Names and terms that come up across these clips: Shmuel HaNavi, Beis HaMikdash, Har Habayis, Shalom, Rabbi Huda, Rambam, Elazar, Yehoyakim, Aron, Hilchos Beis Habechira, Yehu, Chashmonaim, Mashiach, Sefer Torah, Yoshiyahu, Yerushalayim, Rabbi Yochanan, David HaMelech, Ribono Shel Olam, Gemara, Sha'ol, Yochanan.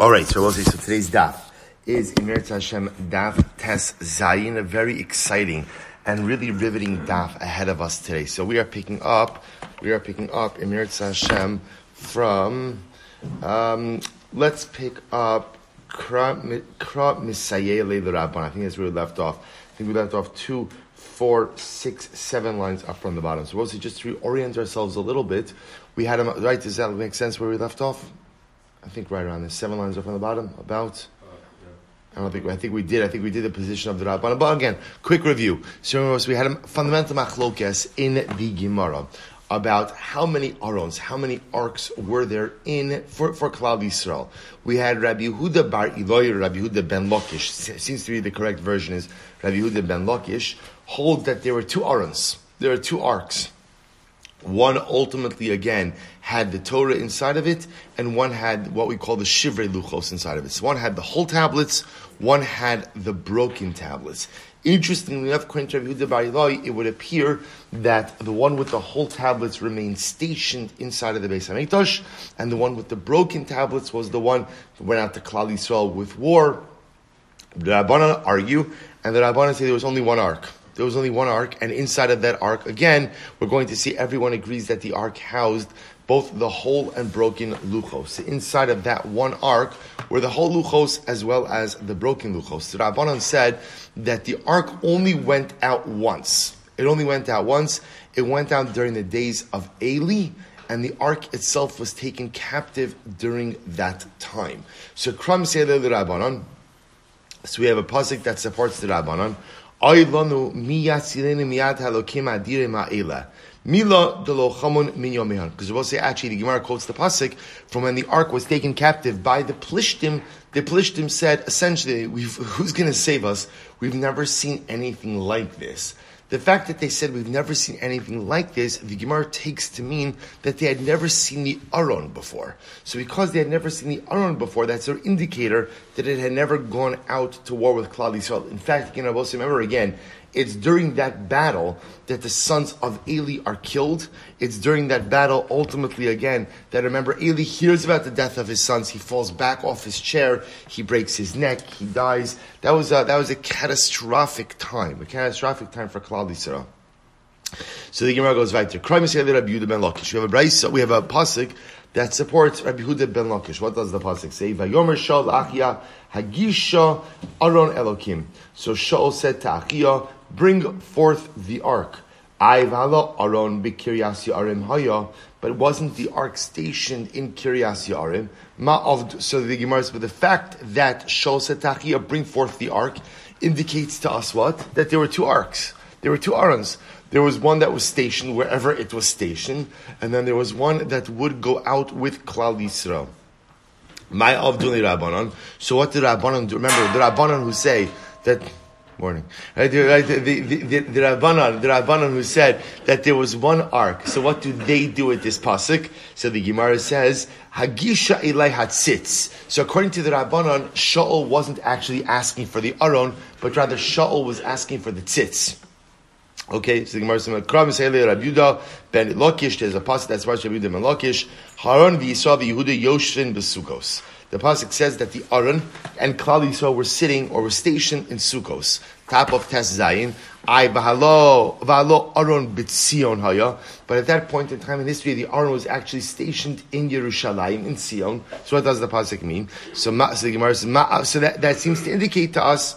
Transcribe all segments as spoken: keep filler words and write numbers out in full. All right, so, so today's daf is in Eretz Hashem daf Tes Zayin, a very exciting and really riveting daf ahead of us today. So we are picking up, we are picking up in Eretz Hashem from, um, let's pick up Kra Misaye Le Rabban. I think that's where we left off. I think we left off two, four, six, seven lines up from the bottom. So mostly just to reorient ourselves a little bit. We had them right. Does that make sense where we left off? I think right around there. Seven lines up on the bottom. About. Uh, yeah. I don't think. I think we did. I think we did the position of the Rabban. But again, quick review. So we had a fundamental machlokes in the Gemara about how many arons, how many arcs were there in for for Klal Yisrael. We had Rabbi Huda bar Eloi, Rabbi Huda ben Lakish. Seems to be the correct version is Rabbi Huda ben Lakish holds that there were two arons. There are two arcs. One ultimately, again, had the Torah inside of it, and one had what we call the Shivrei Luchos inside of it. So one had the whole tablets, one had the broken tablets. Interestingly enough, it would appear that the one with the whole tablets remained stationed inside of the Beis HaMikdash, and the one with the broken tablets was the one that went out to Klal Yisrael with war. The Rabbanan argue, and the Rabbanan say there was only one ark. There was only one ark, and inside of that ark, again, we're going to see everyone agrees that the ark housed both the whole and broken luchos. Inside of that one ark were the whole luchos as well as the broken luchos. The Rabbanan said that the ark only went out once. It only went out once. It went out during the days of Eli, and the ark itself was taken captive during that time. So, Kram Seileh L'Rabbanan. So we have a pasuk that supports the Rabbanan. Because we'll say actually the Gemara quotes the pasuk from when the ark was taken captive by the Plishtim. The Plishtim said essentially, we've, who's going to save us? We've never seen anything like this. The fact that they said we've never seen anything like this, the Gemara takes to mean that they had never seen the Aron before. So because they had never seen the Aron before, that's their indicator that it had never gone out to war with Klal Yisrael. In fact, again, I will say, remember again, it's during that battle that the sons of Eli are killed. It's during that battle, ultimately, again, that remember, Eli hears about the death of his sons. He falls back off his chair. He breaks his neck. He dies. That was a, that was a catastrophic time, a catastrophic time for Klal Yisrael. So the Gemara goes right there. We have a brayso, we have a pasuk that supports Rabbi Huda ben Lakish. What does the pasuk say? Vayomer Sha'ol Achiyah hagisha aron elokim. So Sha'ol said to Achiyah, bring forth the ark. But wasn't the ark stationed in Kiryas Yarim? Ma'avd. So the Gemara says, but the fact that Sha'ol said to Achiyah, bring forth the ark, indicates to us what? That there were two arks. There were two arons. There was one that was stationed wherever it was stationed, and then there was one that would go out with Klal Yisrael. My Avduni Rabbanon. So what did Rabbanon do? Remember, the Rabbanon who say that... Morning. The, the, the, the, the, Rabbanon, the Rabbanon who said that there was one ark. So what do they do with this pasuk? So the Gemara says, Hagisha Eli Hatzitz. So according to the Rabbanon, Sha'ol wasn't actually asking for the Aron, but rather Sha'ol was asking for the Tzitz. Okay, so the Gemara says, "Kram Yisrael Rabbi Yehuda ben Lakish." There's a pasuk that's Rabbi Yehuda ben Lakish. Haron v'Yisrael v'Yehuda Yoshin b'Sukkos. The pasuk says that the Aron and Klal Yisrael were sitting or were stationed in Sukkos, top of Tes Zayin. I v'halo v'halo Aron b'Tzion haya. But at that point in time in history, the Aron was actually stationed in Yerushalayim in Tzion. So what does the pasuk mean? So, so the Gemara says, so that, that seems to indicate to us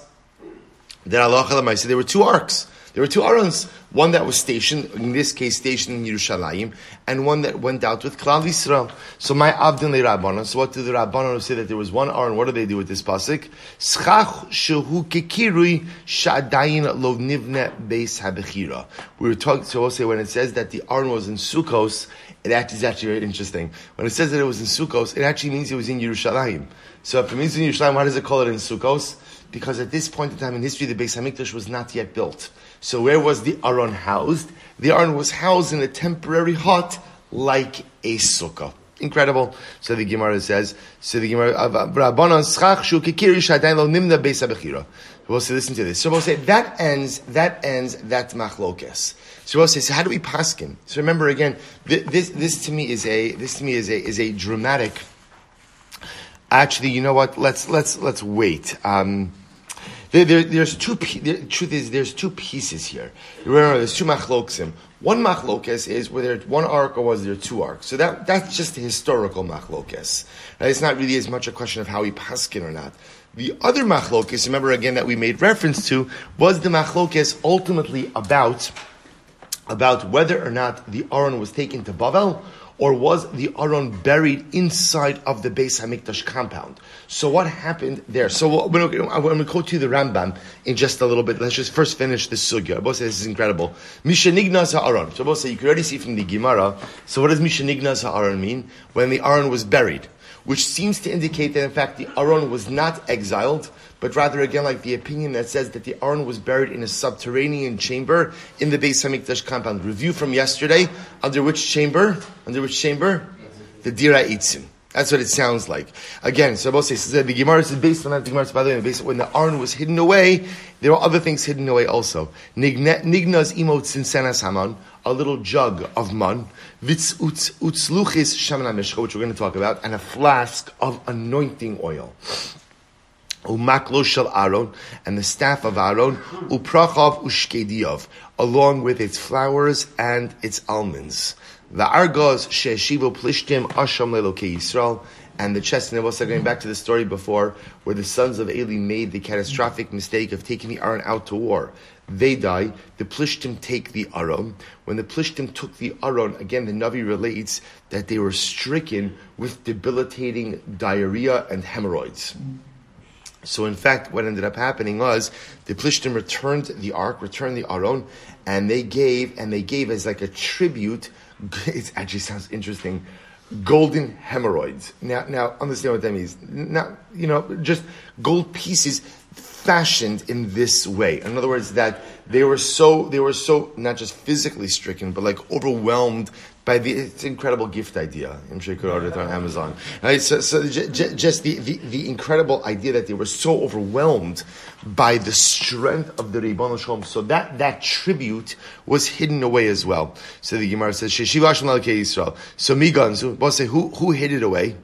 that Allah Chalamayse so there were two arcs. There were two Arons, one that was stationed, in this case stationed in Yerushalayim, and one that went out with Klal Yisrael. So my Avdin le Rabbanon, so what did the Rabbanon say that there was one Aron? What do they do with this pasuk? Schach shehu kekirui shadayin lo nivne beis habechira. We were talking, so we'll say when it says that the Aron was in Sukkos, it is actually very interesting. When it says that it was in Sukkos, it actually means it was in Yerushalayim. So if it means in Yerushalayim, why does it call it in Sukkos? Because at this point in time in history, the Beis HaMikdash was not yet built. So where was the Aron housed? The Aron was housed in a temporary hut like a sukkah. Incredible. So the Gemara says, so the Gemara, Rabbanon schach shu kikiri shadayin lo nimna beis habechira. We'll say, listen to this. So we'll say, that ends, that ends, that machlokes. So we'll say, so how do we paskin? So remember again, this, this to me is a, this to me is a, is a dramatic Actually, you know what? Let's let's let's wait. Um, there, there, there's two. The truth is, there's two pieces here. Remember, there's two machloksim. One machlokes is whether one ark or was there two arcs. So that that's just the historical machlokes. Right? It's not really as much a question of how we paskin or not. The other machlokes, remember again that we made reference to, was the machlokes ultimately about about whether or not the Aron was taken to Bavel. Or was the Aron buried inside of the Beis HaMikdash compound? So what happened there? So when we, when we go to the Rambam in just a little bit, let's just first finish this sugya. Rabbi says this is incredible. Mishenignas ha'aron. So Rabbi says you can already see from the Gemara. So what does Mishenignas ha'aron mean? When the Aron was buried, which seems to indicate that in fact the Aron was not exiled, but rather again like the opinion that says that the Aron was buried in a subterranean chamber in the Beis HaMikdash compound. Review from yesterday, under which chamber? Under which chamber? The Dira Eitzim. That's what it sounds like. Again, so both says the Gemara is based on that. The Gemara is by the way based on when the Aron was hidden away. There were other things hidden away also. Nignas imot sinsenas haman, a little jug of man, vitz utzluchis shemen HaMishcha, which we're going to talk about, and a flask of anointing oil. Umaklo shel Aron, and the staff of Aron, uprachav ushkediyav, along with its flowers and its almonds. The argos she'eshivu plishtim asham le'elokei Yisrael, and the chest. And also going back to the story before, where the sons of Eli made the catastrophic mistake of taking the Aron out to war. They die. The Plishtim take the Aron. When the Plishtim took the Aron, again, the Navi relates that they were stricken with debilitating diarrhea and hemorrhoids. So in fact, what ended up happening was the Plishtim returned the Ark, returned the Aron, and they gave, and they gave as like a tribute. It actually sounds interesting. Golden hemorrhoids. Now, now understand what that means. Now, you know, just gold pieces fashioned in this way. In other words, that they were so they were so not just physically stricken, but like overwhelmed by the it's an incredible gift idea. I'm sure you could order it on Amazon. Right? So, so j- j- just the, the the incredible idea that they were so overwhelmed by the strength of the Ribono Shel Olam. So that that tribute was hidden away as well. So the Gemara says, "Sheshiva Hashem Elokei Yisrael." So Miganzu, both say who who hid it away?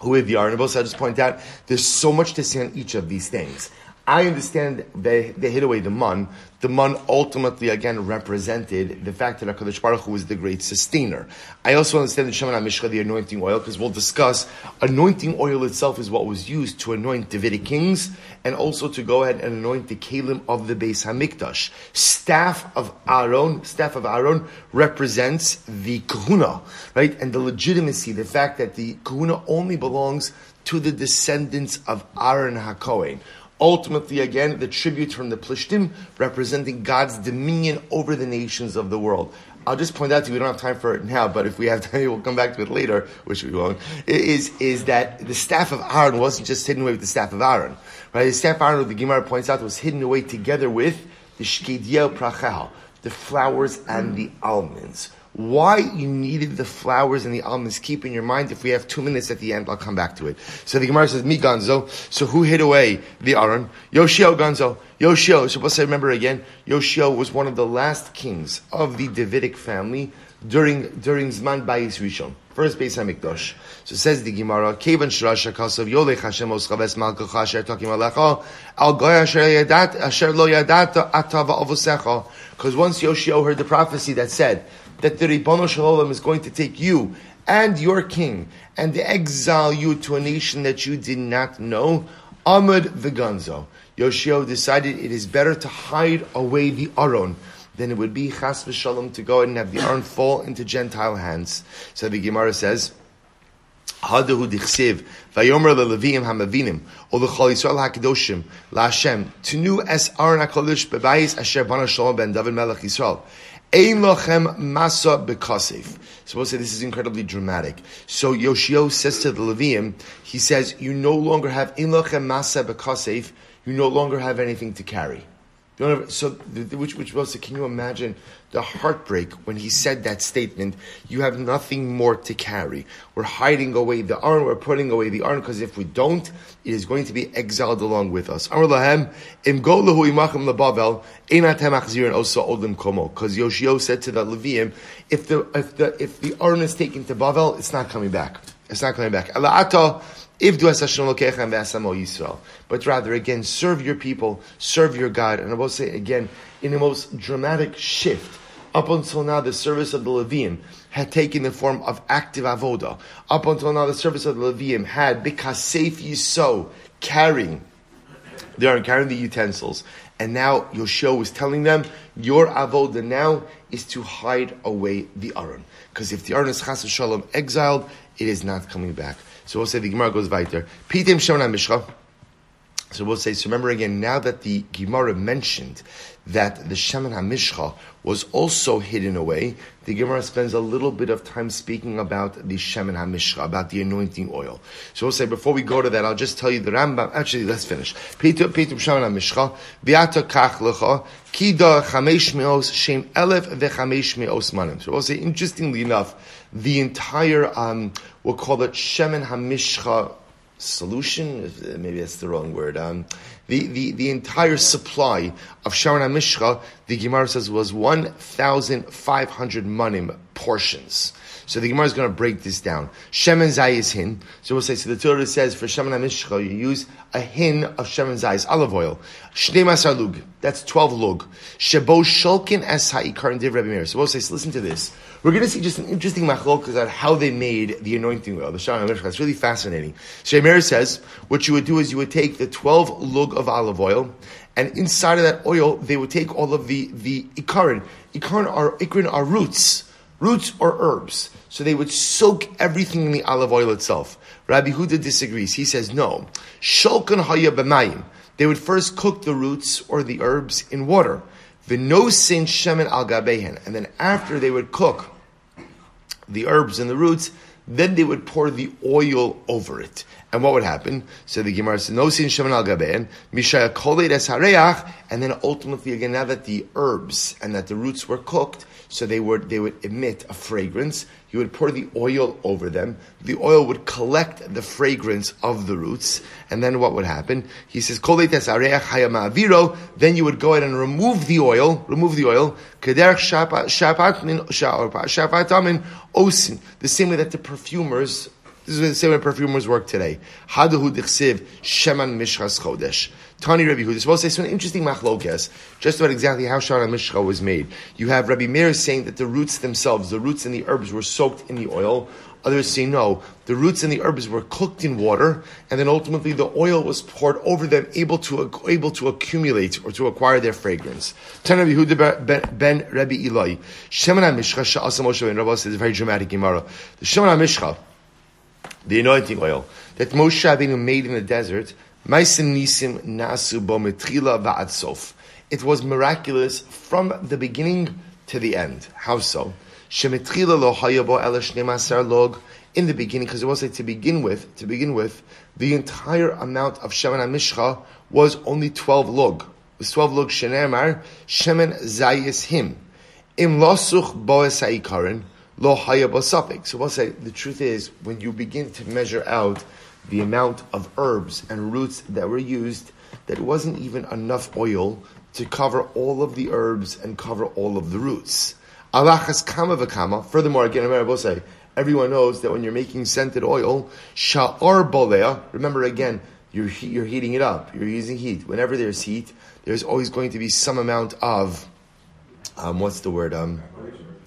Who hid the Aron? Both I just point out there's so much to say on each of these things. I understand they, they hid away the man. The man ultimately, again, represented the fact that HaKadosh Baruch Hu is the great sustainer. I also understand the Shemen HaMishcha, the anointing oil, because we'll discuss anointing oil itself is what was used to anoint Davidic kings and also to go ahead and anoint the Kalim of the Beis HaMikdash. Staff of Aron, staff of Aron represents the kahuna, right? And the legitimacy, the fact that the kahuna only belongs to the descendants of Aron HaKohen. Ultimately, again, the tribute from the Plishtim representing God's dominion over the nations of the world. I'll just point out to you, we don't have time for it now, but if we have time, we'll come back to it later, which we won't, is, is that the staff of Aron wasn't just hidden away with the staff of Aron. Right? The staff of Aron, the Gemara points out, was hidden away together with the Shkediel Prachel, the flowers and the almonds. Why you needed the flowers and the almonds, keep in your mind. If we have two minutes at the end, I'll come back to it. So the Gemara says, Mi Gonzo. So who hid away the Aron? Yoshio Gonzo. Yoshio. So let's say, remember again, Yoshio was one of the last kings of the Davidic family during, during Zman Bayis Rishon. First Beis HaMikdash. So says the Gemara, Kevan Shrash HaKasov Yolech Hashem Oschaves Malkacha Asher Takim Alecha Al Goy Asher Yadat Asher Lo Yadat Atava Ovosecha. Because once Yoshio heard the prophecy that said, that the Ribono Shel Olam is going to take you and your king and exile you to a nation that you did not know, Amud V'Gonzo. Yoshio decided it is better to hide away the Aron than it would be, Chas V'Shalom, to go and have the Aron fall into Gentile hands. So the Gemara says, Hadahu Dichsiv, Vayomer Le'Leviim Hamavinim, Olechol Yisrael HaKadoshim, La'Hashem, Tenu Es Aron HaKadosh Bebayis Asher Bana Shlomo Ben David Melech Yisrael. Ein lochem masa b'kasif. So we'll say this is incredibly dramatic. So Yoshio says to the Levium, he says, you no longer have ein lochem masa b'kasif, you no longer have anything to carry. You don't have, so, which, which was, can you imagine the heartbreak when he said that statement? You have nothing more to carry. We're hiding away the Aron, we're putting away the Aron, because if we don't, it is going to be exiled along with us. Amar lahem, im go lehu imachem lebavel, einatem achzirin osa olim komo. Because Yoshio said to the Levium, if the, if the, if the Aron is taken to Bavel, it's not coming back. It's not coming back. Ela'ata But rather, again, serve your people, serve your God. And I will say again, in the most dramatic shift, up until now, the service of the Levim had taken the form of active avoda. Up until now, the service of the Levim had, because safe you so, carrying, they are carrying the utensils. And now Yoshiyahu is telling them, your avodah now is to hide away the Aron. Because if the Aron is chas v'shalom exiled, it is not coming back. So we'll say the Gemara goes weiter. Pitim Shemen HaMishcha. So we'll say, so remember again, now that the Gemara mentioned that the Shemen HaMishcha was also hidden away, the Gemara spends a little bit of time speaking about the Shemen HaMishcha, about the anointing oil. So we'll say, before we go to that, I'll just tell you the Rambam, actually, let's finish. Pitum Shemen HaMishcha, V'yata kach lecha, Kida chamesh me'os, Shem elef vechamesh me'os manim. So we'll say, interestingly enough, the entire, um, we'll call it Shemen HaMishcha solution, maybe that's the wrong word, um, the, the, the entire supply of Shemen HaMishcha, the Gemara says, was one thousand five hundred manim portions. So the Gemara is going to break this down. Shemen Zay is hin. So we'll say, so the Torah says for Shemen HaMishcha, you use a hin of Shemen Zay's olive oil. Shnei Masar Lug. That's twelve lug. Shebo Shulkin as Ha'ikar and Div Rabbi Meir. So we'll say, so listen to this. We're going to see just an interesting machlok about how they made the anointing oil, the Shemen HaMishcha. It's really fascinating. Shei Meir says, what you would do is you would take the twelve lug of olive oil, and inside of that oil, they would take all of the, the ikarin. Ikarin are, ikarin are roots. Roots or herbs. So they would soak everything in the olive oil itself. Rabbi Huda disagrees. He says, no. Shulkan haya b'mayim. They would first cook the roots or the herbs in water. V'nosin shemen al gabehen. And then after they would cook the herbs and the roots, then they would pour the oil over it. And what would happen? So the Gemara says, nosin shemen al gaben, mishaya koled es hareach, and then ultimately again, now that the herbs and that the roots were cooked, so they would they would emit a fragrance. You would pour the oil over them. The oil would collect the fragrance of the roots. And then what would happen? He says, koled es hareach hayama aviro. Then you would go ahead and remove the oil. Remove the oil. Kederach shapatamin osin. The same way that the perfumers. This is the same way perfumers work today. Haduhu dichsiv shemen mishchas chodesh. Tani Rabbi Huda. We'll say some interesting machlokes just about exactly how Shemen HaMishcha was made. You have Rabbi Meir saying that the roots themselves, the roots and the herbs, were soaked in the oil. Others say no. The roots and the herbs were cooked in water, and then ultimately the oil was poured over them, able to able to accumulate or to acquire their fragrance. Tan Rabbi Huda ben Rabbi Eli. Shemen HaMishcha she'asa Moshe Rabbeinu. Rabbi says a very dramatic Gemara. The Shemen HaMishcha, the anointing oil that Moshe Rabbeinu made in the desert, it was miraculous from the beginning to the end. How so? In the beginning, because it was like to begin with, to begin with, the entire amount of Shemen HaMishcha was only twelve log. It was twelve log. Shenemar Shemen Zayis him im lasuch bo esaikarin lo haya bo safek. So we'll say the truth is, when you begin to measure out the amount of herbs and roots that were used, that wasn't even enough oil to cover all of the herbs and cover all of the roots. Alachas kama v'kama. Furthermore, again, I will say, everyone knows that when you're making scented oil, sha'or bolea, remember again, you're, you're heating it up, you're using heat. Whenever there's heat, there's always going to be some amount of, um, what's the word? Um,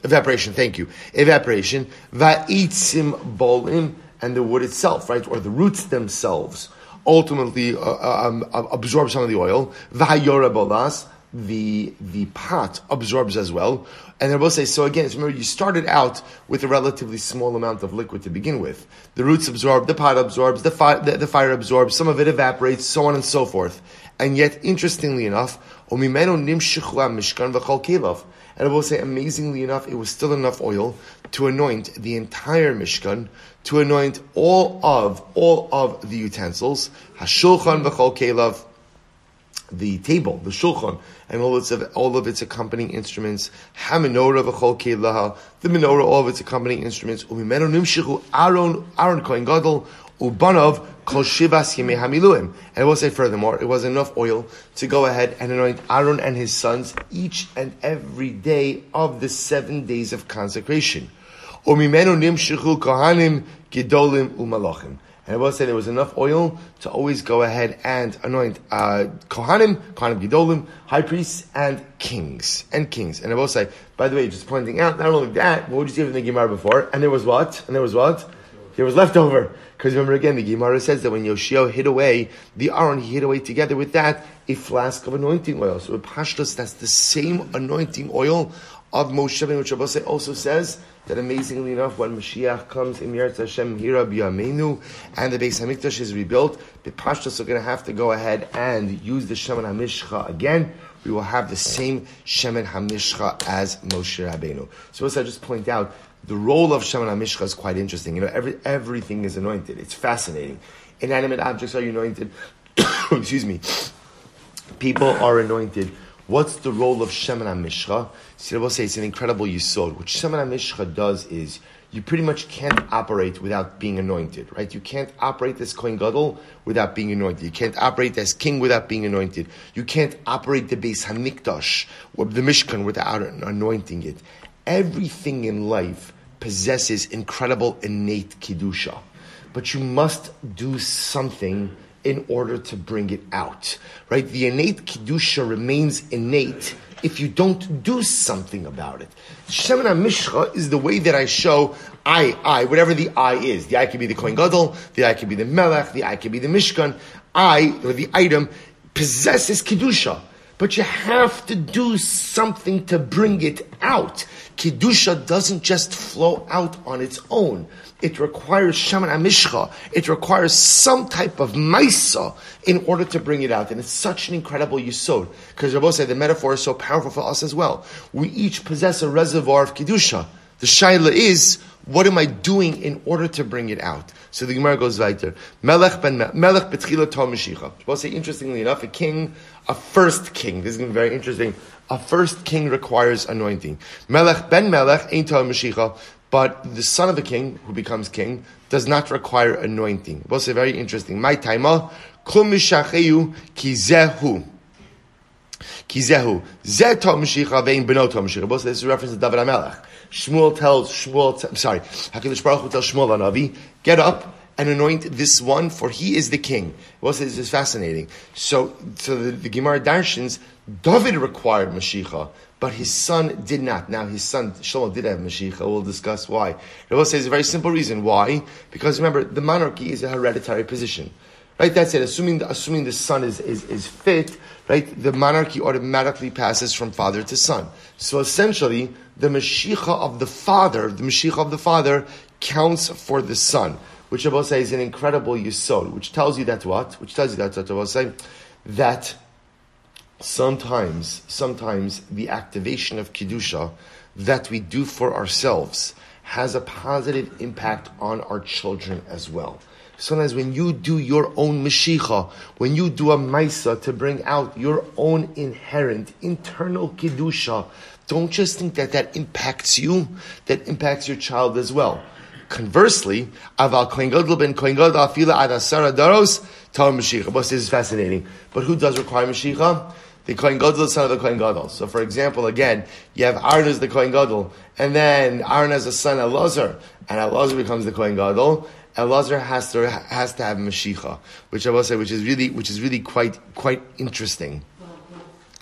evaporation, thank you. Evaporation. Va'itzim bolim. And the wood itself, right, or the roots themselves, ultimately uh, um, absorb some of the oil. V'hayorabolas, the the pot absorbs as well. And I will say, so again, so remember, you started out with a relatively small amount of liquid to begin with. The roots absorb, the pot absorbs, the, fi- the, the fire absorbs, some of it evaporates, so on and so forth. And yet, interestingly enough, omimeno nimshichu mishkan v'chol kelav. And I will say, amazingly enough, it was still enough oil to anoint the entire Mishkan, to anoint all of, all of the utensils, hashulchan v'chol kelav, the table, the shulchan, and all its all of its accompanying instruments, hamenorah v'chol kelaha, the menorah, all of its accompanying instruments, umimenu nimshichu Aaron, Aaron Kohen Gadol, ubanov kol shivas yemei hamiluim. And I will say furthermore, it was enough oil to go ahead and anoint Aaron and his sons each and every day of the seven days of consecration. Umimenu nimshichu kohanim gedolim umalachim. And I will say there was enough oil to always go ahead and anoint uh, Kohanim, Kohanim Gedolim, high priests, and kings. And kings. And I will say, by the way, just pointing out, not only that, what we just gave in the Gemara before, and there was what? And there was what? There was leftover. Because remember again, the Gemara says that when Yoshiyahu hid away the Aaron, he hid away together with that a flask of anointing oil. So with Pashtus, that's the same anointing oil of Moshe Rabbeinu, which Abbasai also says that amazingly enough, when Mashiach comes in Yeretz Hashem Hira B'Yameinu and the Beis HaMikdash is rebuilt, the Pashtus are going to have to go ahead and use the Shemen HaMishcha again. We will have the same Shemen HaMishcha as Moshe Rabbeinu. So as I just point out, the role of Shemen HaMishcha is quite interesting. You know, every, everything is anointed. It's fascinating. Inanimate objects are anointed. Excuse me. People are anointed. What's the role of Shemen HaMishcha? So I will say it's an incredible yisod. What Shemen HaMishcha does is you pretty much can't operate without being anointed, right? You can't operate as Kohen Gadol without being anointed. You can't operate as king without being anointed. You can't operate the Beis HaMikdash, or the Mishkan, without anointing it. Everything in life possesses incredible innate kedusha, but you must do something in order to bring it out, right? The innate kedusha remains innate if you don't do something about it. Shemen HaMishcha is the way that I show I, I, whatever the I is. The I could be the Kohen Gadol, the I could be the Melech, the I could be the Mishkan. I, or the item, possesses kedusha, but you have to do something to bring it out. Kedusha doesn't just flow out on its own. It requires Shemen HaMishcha. It requires some type of Maisa in order to bring it out. And it's such an incredible yisod. Because Rabbi said the metaphor is so powerful for us as well. We each possess a reservoir of Kedusha. The Shaila is, what am I doing in order to bring it out? So the Gemara goes weiter. Melech ben Melech betchila to Mashiach. We'll say, interestingly enough, a king, a first king. This is going to be very interesting. A first king requires anointing. Melech ben Melech ain't to Mashiach. But the son of a king, who becomes king, does not require anointing. We'll say, very interesting. My taima, klum mishacheyu ki zehu. Kizehu. Zeh to Mashiach vein beno to Mashiach. We'll say, this is a reference to David HaMelech. Shmuel tells Shmuel, I'm sorry, HaKadosh Baruch Hu tells Shmuel HaNavi, get up and anoint this one, for he is the king. Well, this is fascinating. So, so the, the Gemara Darshans, David required Mashiach, but his son did not. Now, his son, Shlomo, did have Mashiach. We'll discuss why. We'll say it's a very simple reason. Why? Because remember, the monarchy is a hereditary position. Right, that's it. Assuming the, assuming the son is, is, is fit, right, the monarchy automatically passes from father to son. So essentially, the Mashiach of the father, the Mashiach of the father counts for the son, which Abba say is an incredible yisod, which tells you that what? Which tells you that Abba say that sometimes, sometimes the activation of Kedusha that we do for ourselves has a positive impact on our children as well. Sometimes when you do your own Mashiach, when you do a Maisa to bring out your own inherent, internal Kedusha, don't just think that that impacts you, that impacts your child as well. Conversely, Aval Kohen Gadol ben Kohen Gadol afila ad asara daros tal Mashiach. This is fascinating. But who does require Mashiach? The Kohen Gadol, the son of the Kohen Gadol. So for example, again, you have Aaron as the Kohen Gadol, and then Aaron has a son, Elazar, and Elazar becomes the Kohen Gadol. Elazar has to has to have Mashiach, which I will say, which is really which is really quite quite interesting.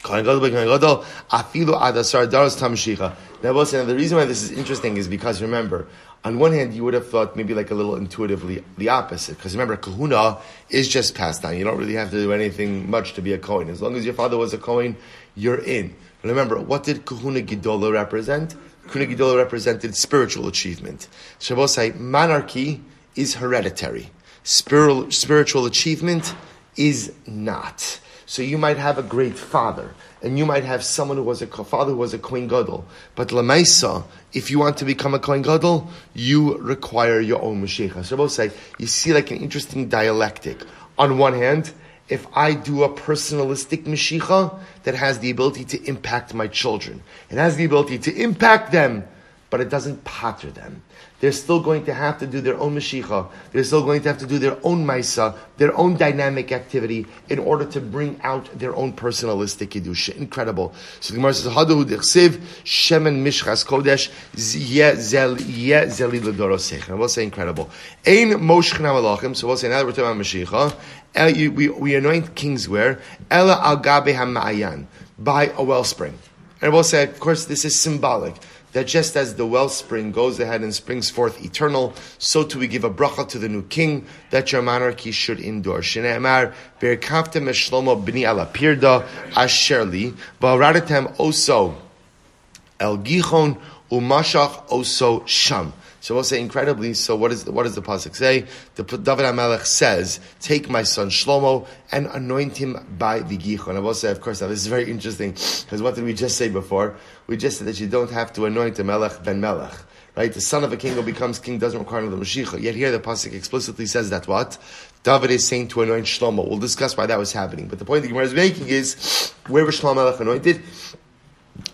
Kohen Gadol ben Kohen Gadol afilu ad asar daros tal Mashiach. Now I will say, now the reason why this is interesting is because remember, on one hand, you would have thought maybe like a little intuitively the opposite. Because remember, kahuna is just passed down. You don't really have to do anything much to be a Kohen. As long as your father was a Kohen, you're in. But remember, what did kahuna gidola represent? Kahuna gidola represented spiritual achievement. Shabbosai, monarchy is hereditary. Spiritual, spiritual achievement is not. So you might have a great father, and you might have someone who was a father who was a Kohen Gadol. But Lamaisa, if you want to become a Kohen Gadol, you require your own Mashiach. So both say, you see like an interesting dialectic. On one hand, if I do a personalistic Mashiach that has the ability to impact my children, it has the ability to impact them, but it doesn't pater them. They're still going to have to do their own Mashiach. They're still going to have to do their own Maisa, their own dynamic activity in order to bring out their own personalistic Kedusha. Incredible. So the Gemara says, Hadahu d'chsiv, Shemen Mishchas Kodesh, Yeh Zeli L'dorosech. And we'll say incredible. Ein Moshchna Malachim, so we'll say, now that we're talking about Mashiach, El, we, we anoint king's wear, Ela al gabe ha'ma'ayan, by a wellspring. And we'll say, of course, this is symbolic, that just as the wellspring goes ahead and springs forth eternal, so too we give a bracha to the new king, that your monarchy should endure. Shne'emar, Berkavtem es Shlomo b'ni ala pirda, asher li, v'haradatem oso el gichon, u'mashach oso sham. So we'll say incredibly, so what, is, what does the pasuk say? The David HaMelech says, take my son Shlomo and anoint him by the Gichon. And I will say, of course, now this is very interesting, because what did we just say before? We just said that you don't have to anoint a Melech ben Melech. Right? The son of a king who becomes king doesn't require another Mashiach. Yet here the pasuk explicitly says that what? David is saying to anoint Shlomo. We'll discuss why that was happening. But the point the Gemara is making is, where was Shlomo Melech anointed?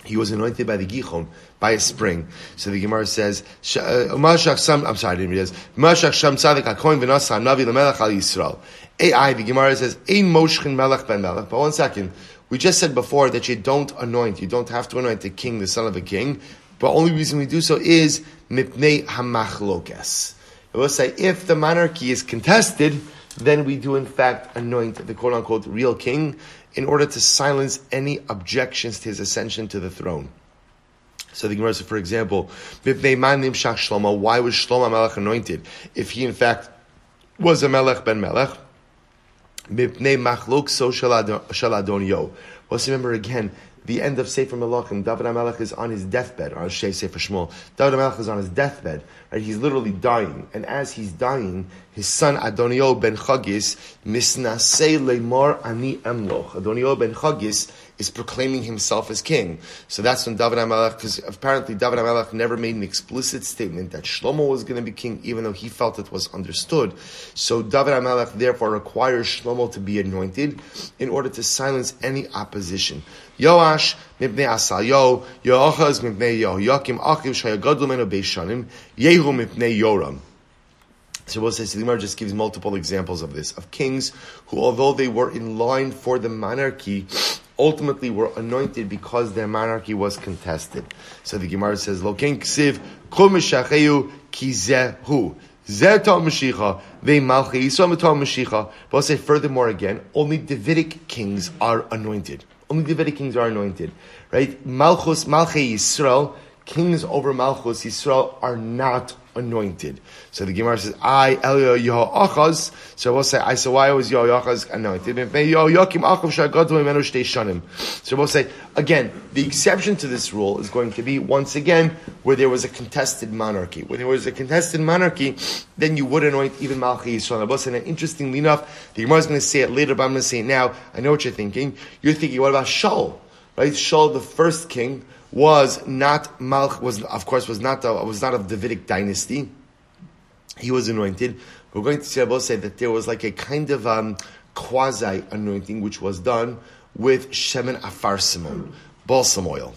He was anointed by the Gichon, by a spring. So the Gemara says, Mashiach Sam, I'm sorry, I didn't read this. Mashiach Sam Tzadik HaKohen V'Nasa HaNavi L'Melech Al Yisrael. A I, the Gemara says, Ein Moshchin Melech Ben Melech. But one second, we just said before that you don't anoint, you don't have to anoint the king, the son of a king. But only reason we do so is Mipnei HaMachlokes. It will say, if the monarchy is contested, then we do in fact anoint the quote-unquote real king, in order to silence any objections to his ascension to the throne. So the Gemara says, for example, B'nei man nimshach Shlomo, why was Shlomo HaMelech anointed? If he in fact was a Melech ben Melech, B'nei machlok so shaladonyo. Let's remember again, the end of Sefer Melachim, David HaMelech is on his deathbed, or Shei Sefer Shmuel. David HaMelech is on his deathbed, right? He's literally dying. And as he's dying, his son Adoniyo ben Chagis, Misnasei Leimor Ani Emloch. Adoniyo ben Chagis is proclaiming himself as king. So that's when David HaMelech, because apparently David HaMelech never made an explicit statement that Shlomo was going to be king, even though he felt it was understood. So David HaMelech therefore requires Shlomo to be anointed in order to silence any opposition. Yoash mipnei Asayo, Yoachas mipnei Yehoyakim, Achiv shayagadol meno beishanim, Yehu mipnei Yoram. So we'll say, so the Gemara just gives multiple examples of this, of kings who, although they were in line for the monarchy, ultimately were anointed because their monarchy was contested. So the Gemara says, Lo ken ksiv, kol mishacheyu ki zehu. Zeta Mashiach, they malchi, Yisrael meta Mashiach. We'll say furthermore again, only Davidic kings are anointed. Only Davidic kings are anointed, right? Malchus, Malchei Yisrael, kings over Malchus Yisrael are not anointed. So the Gemara says, I, Elio Yoachas. So we'll say, I, so why was Yoachas anointed? So we'll say, again, the exception to this rule is going to be, once again, where there was a contested monarchy. When there was a contested monarchy, then you would anoint even Malchi Yisrael. We'll say, and interestingly enough, the Gemara is going to say it later, but I'm going to say it now. I know what you're thinking. You're thinking, what about Sha'ol? Right? Sha'ol, the first king, was not Malch, was of course was not a, was not of Davidic dynasty. He was anointed. We're going to see, I will say, that there was like a kind of um, quasi anointing which was done with shemen afarsimon, balsam oil.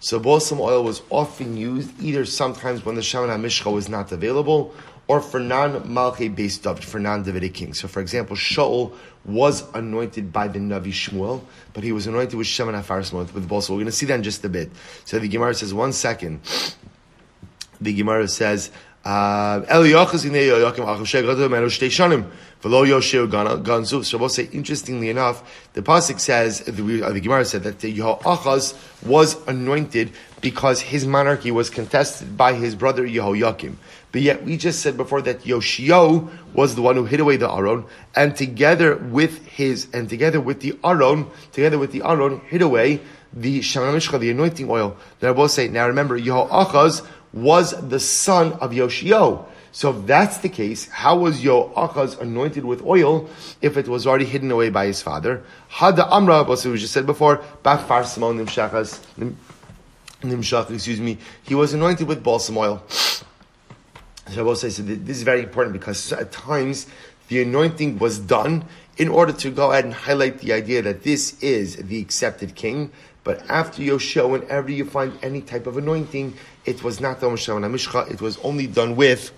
So balsam oil was often used either sometimes when the Shemen HaMishcha was not available, or for non-Malchei based David, for non-Davidic kings. So for example, Sha'ol was anointed by the Navi Shmuel, but he was anointed with Shemen HaFarsimon, with balsam. We're going to see that in just a bit. So the Gemara says, one second. The Gemara says, Uh, so we'll say, interestingly enough, the pasuk says, the, uh, the Gemara said that the Yehoachas was anointed because his monarchy was contested by his brother Yehoyakim. But yet we just said before that Yoshiyahu was the one who hid away the Aron, and together with his, and together with the Aron, together with the Aron, hid away the Shemen HaMishcha, the anointing oil. Then I will say, now remember, Yehoachas was the son of Yoshiyahu. So if that's the case, how was Yoachas anointed with oil if it was already hidden away by his father? Hada Amra, as we just said before, Bafar Simon Nimshachas, Nimshach, excuse me, he was anointed with balsam oil. So I will say, so this is very important, because at times the anointing was done in order to go ahead and highlight the idea that this is the accepted king, But after Yoshua, whenever you find any type of anointing, it was not done with Shemen HaMishcha. It was only done with,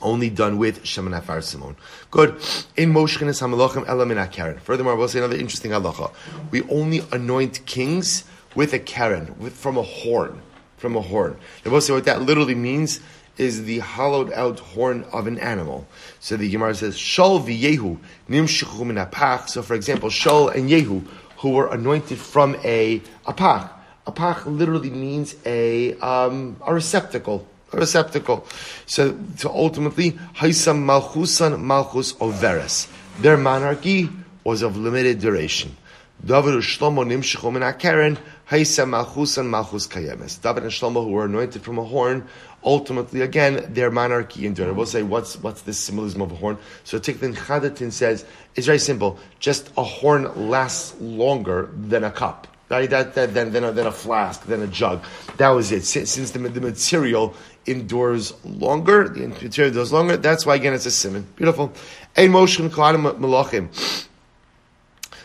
only done with Shemen HaFar Simon. Good. In Moshchenes HaMelachim Elamin HaKaren. Furthermore, we'll say another interesting halacha. We only anoint kings with a karen, with, from a horn, from a horn. And we'll say what that literally means is the hollowed out horn of an animal. So the Gemara says, Sha'ol v'Yehu nimshichu min apach. So for example, Sha'ol and Yehu, who were anointed from a apach. Apach literally means a um, a receptacle, a receptacle. So to ultimately, Haisam Malchusan Malchus Overes. Their monarchy was of limited duration. David and Shlomo nimshichu min akaren, Haisam Malchusan Malchus Kayemes. David and Shlomo, who were anointed from a horn, ultimately, again, their monarchy endured. We'll say, what's what's the symbolism of a horn? So Tikvin Chadatin says, it's very simple. Just a horn lasts longer than a cup, right? That, that, than, than, a, than a flask, than a jug. That was it. Since, since the, the material endures longer, the material endures longer, that's why, again, it's a simon. Beautiful. Ein Moshe Kaladim Melachim.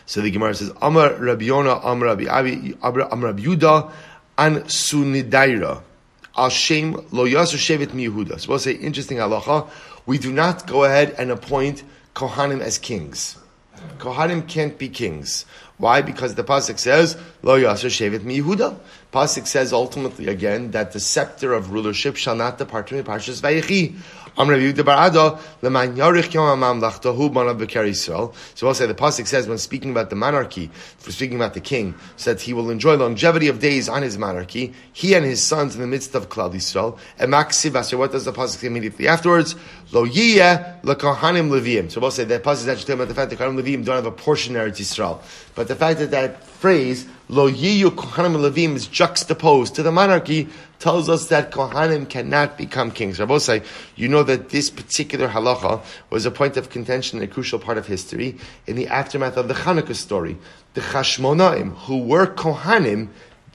So the Gemara says, Amar Rabbi Yona, Amar Rabbi Abi, Amar Rabbi Huda, An Sunidaira. Al Shem Lo Yasser Shevet Miyehuda. So we'll say, interesting halacha. We do not go ahead and appoint Kohanim as kings. Kohanim can't be kings. Why? Because the Pasuk says, Lo Yasser Shevet Miyehuda. Pasuk says ultimately again that the scepter of rulership shall not depart from Parshas Vayechi. So we'll say the Pasuk says, when speaking about the monarchy, for speaking about the king, says he will enjoy longevity of days on his monarchy, he and his sons in the midst of Klal Yisrael. And Maksiv, what does the Pasuk say immediately afterwards? Lo yiyeh lekohanim leviim. So we'll say the Pasuk is actually talking about the fact that Kohanim Leviim don't have a portion in Eretz Yisrael. But the fact that that phrase, Lo Yiyu Kohanim Levim, is juxtaposed to the monarchy, tells us that Kohanim cannot become kings. Rabbi Say, you know that this particular halacha was a point of contention and a crucial part of history in the aftermath of the Hanukkah story. The Chashmonaim, who were Kohanim,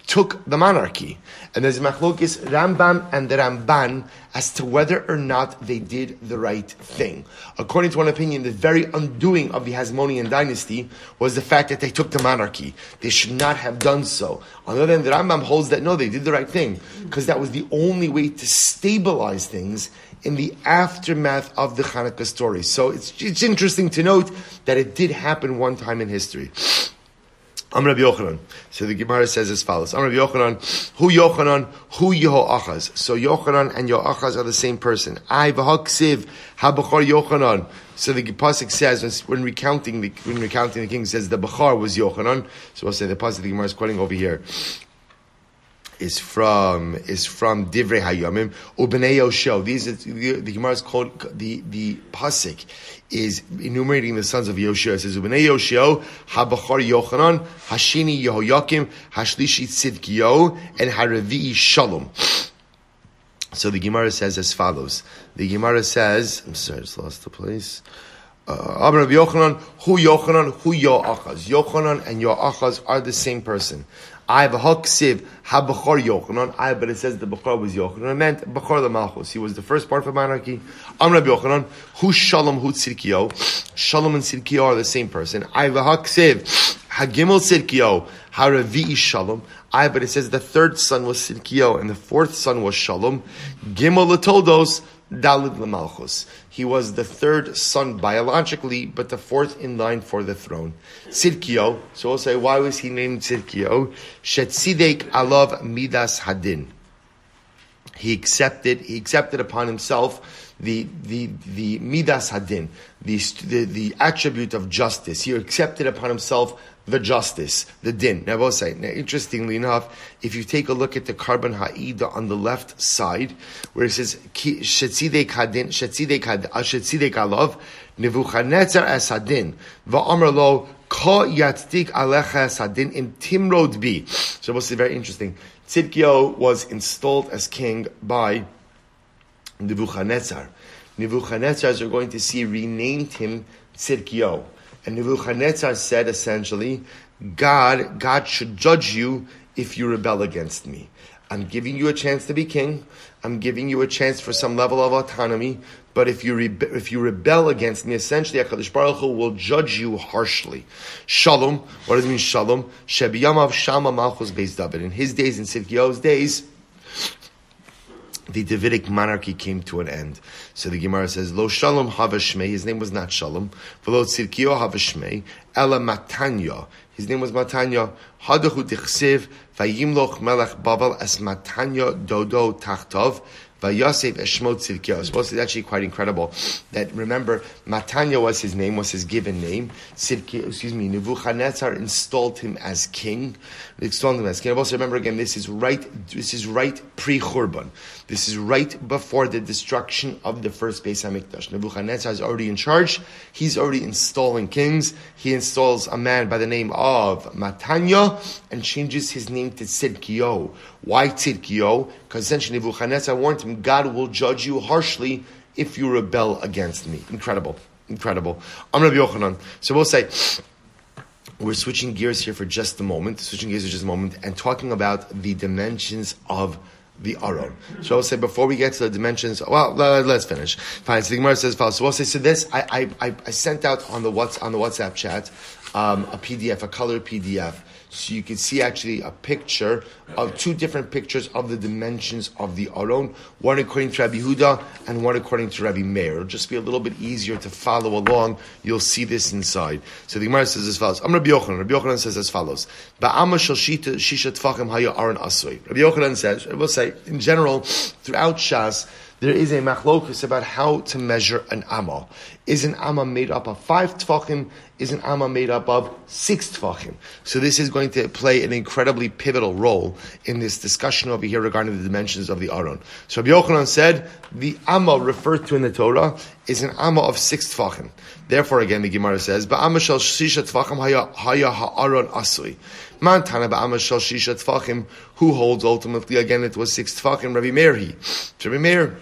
took the monarchy. And there's Machlokis Rambam and the Ramban as to whether or not they did the right thing. According to one opinion, the very undoing of the Hasmonean dynasty was the fact that they took the monarchy. They should not have done so. On the other hand, the Rambam holds that no, they did the right thing, because that was the only way to stabilize things in the aftermath of the Hanukkah story. So it's, it's interesting to note that it did happen one time in history. I'm Rabbi Yochanan. So the Gemara says as follows. I'm Rabbi Yochanan. Who Yochanan? Who Yoachas? So Yochanan and Yoachas are the same person. I v'haksiv habachar Yochanan. So the Pasuk says, when recounting the when recounting the king, says the Bachar was Yochanan. So we'll say the Pasuk the Gemara is quoting over here is from is from Divrei Hayomim Ubnei Yoshua. These are, the, the Gemara is called the the Pasuk is enumerating the sons of Yoshua. It says Ubnei Yoshua, Habachar Yochanan, Hashini Yehoyakim, Hashlishi Tzidkiyahu, and Haravi'i Shalom. So the Gemara says as follows. The Gemara says, I'm sorry, I just lost the place. Uh, Rabbi Yochanan, who Yochanan, who Yoachas. Yochanan and Yoachas are the same person. I have a haksiv habachar Yochanan. I, but it says the bachar was Yochanan. It meant bachar the malchus. He was the first part of the monarchy. I'm Rabbi Yochanan. Who Shalom, who Tzidkiyahu. Shalom and Tzidkiyahu are the same person. I have a haksiv hagimel Tzidkiyahu haravi'i Shalom. I, but it says the third son was Tzidkiyahu and the fourth son was Shalom. Gimel l'toldos dalid l'malchus. He was the third son biologically, but the fourth in line for the throne. Tzidkiyahu. So we'll say, why was he named Tzidkiyahu? Shetzidek alav midas hadin. He accepted. He accepted upon himself the the the midas hadin, the the, the attribute of justice. He accepted upon himself the justice, the din. Now, we'll say, now, interestingly enough, if you take a look at the Karban Ha'ida on the left side, where it says, Shetzidek hadin, Shetzidek alav, Nevuchanetzar es hadin, va'amr lo, ka yatzik alecha es hadin, in timrod bi. So, we'll see, very interesting. Tzidkiyahu was installed as king by Nevuchanetzar. Nevuchanetzar, as we're going to see, renamed him Tzidkiyahu. And Nebuchadnezzar said, essentially, God, God should judge you if you rebel against me. I'm giving you a chance to be king. I'm giving you a chance for some level of autonomy. But if you rebe- if you rebel against me, essentially, HaKadosh Baruch Hu will judge you harshly. Shalom. What does it mean, Shalom? Shebiyamav Shama Malchus Beis David. In his days, in Tzidkiyahu's days, the Davidic monarchy came to an end. So the Gemara says, Lo Shalom Havashmei. His name was not Shalom. V'lo Tzidkiyahu Havashmei. Ela Matanya. His name was Matanya. Hadahu Tichsiv. Vayimloch Melech Babel as Matanya Dodo Tachtov. Vayasev Eshmo Tzidkiyahu. So it's actually quite incredible that, remember, Matanya was his name, was his given name. Tzidkiyahu, excuse me, Nebuchadnezzar installed him as king. Installed him as king. Also remember again, this is right, this is right pre-Churban. This is right before the destruction of the first Beis HaMikdash. Nebuchadnezzar is already in charge. He's already installing kings. He installs a man by the name of Matanya and changes his name to Tzidkiyahu. Why Tzidkiyahu? Because essentially Nebuchadnezzar warned him, God will judge you harshly if you rebel against me. Incredible. Incredible. I'm Rabbi Yochanan. So we'll say, we're switching gears here for just a moment, switching gears for just a moment, and talking about the dimensions of the Aron. So I'll say, before we get to the dimensions, well, let's finish. Fine. So the Gemara says, so I'll say, so this, I, I, I sent out on the WhatsApp, on the WhatsApp chat, um, a P D F, a color P D F. So you can see actually a picture of two different pictures of the dimensions of the Aron, one according to Rabbi Huda and one according to Rabbi Meir. It'll just be a little bit easier to follow along. You'll see this inside. So the Gemara says as follows. I'm Rabbi Yochanan. Rabbi Yochanan says as follows. Ba'ama shashita shisha tfachim haya Aron asui. Rabbi Yochanan says, I will say, in general, throughout Shas, there is a machlokus about how to measure an amma. Is an amma made up of five tefachim? Is an amma made up of six tefachim? So this is going to play an incredibly pivotal role in this discussion over here regarding the dimensions of the Aron. So Rabbi Yochanan said, the amma referred to in the Torah is an amma of six tefachim. Therefore, again, the Gemara says, Ba'amah shel shisha tefachim haya, haya ha'aron asui. Man tana ba'amah shel shisha tefachim, who holds ultimately, again, it was six tefachim, Rabbi Meir he. So Rabbi Meir,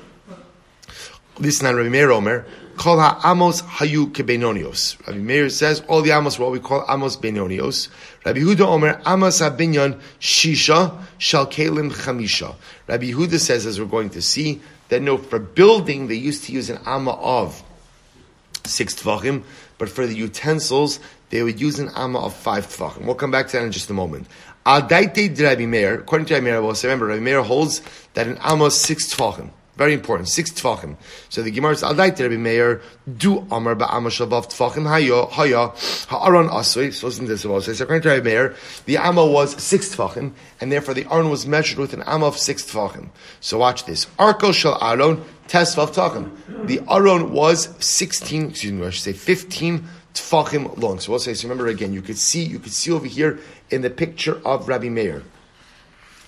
this is not Rabbi Meir Omer. Kol ha'amos hayu kebenonios. Rabbi Meir says all the amos were what we call amos benonios. Rabbi Huda Omer amos ha'binyon shisha shal kelim chamisha. Rabbi Huda says, as we're going to see, that no, for building they used to use an amma of six tefachim, but for the utensils they would use an amma of five tefachim. We'll come back to that in just a moment. Al-daitei Rabbi Meir, according to Rabbi Meir, we'll say, remember, Rabbi Meir holds that an amma is six tefachim. Very important. Six tefachim. So the Gemara says, Al-daitei Rabbi Meir, du amar ba'amah shavav tefachim haya, haya, ha'aron asui. So listen to this. We'll say, so according to Rabbi Meir, the amma was six tefachim, and therefore the Aron was measured with an amma of six tefachim. So watch this. Arko shel Aron, tesvav tefachim. The Aron was sixteen, excuse me, I should say fifteen tefachim long. So we'll say, so remember again, you could see, you could see over here in the picture of Rabbi Meir,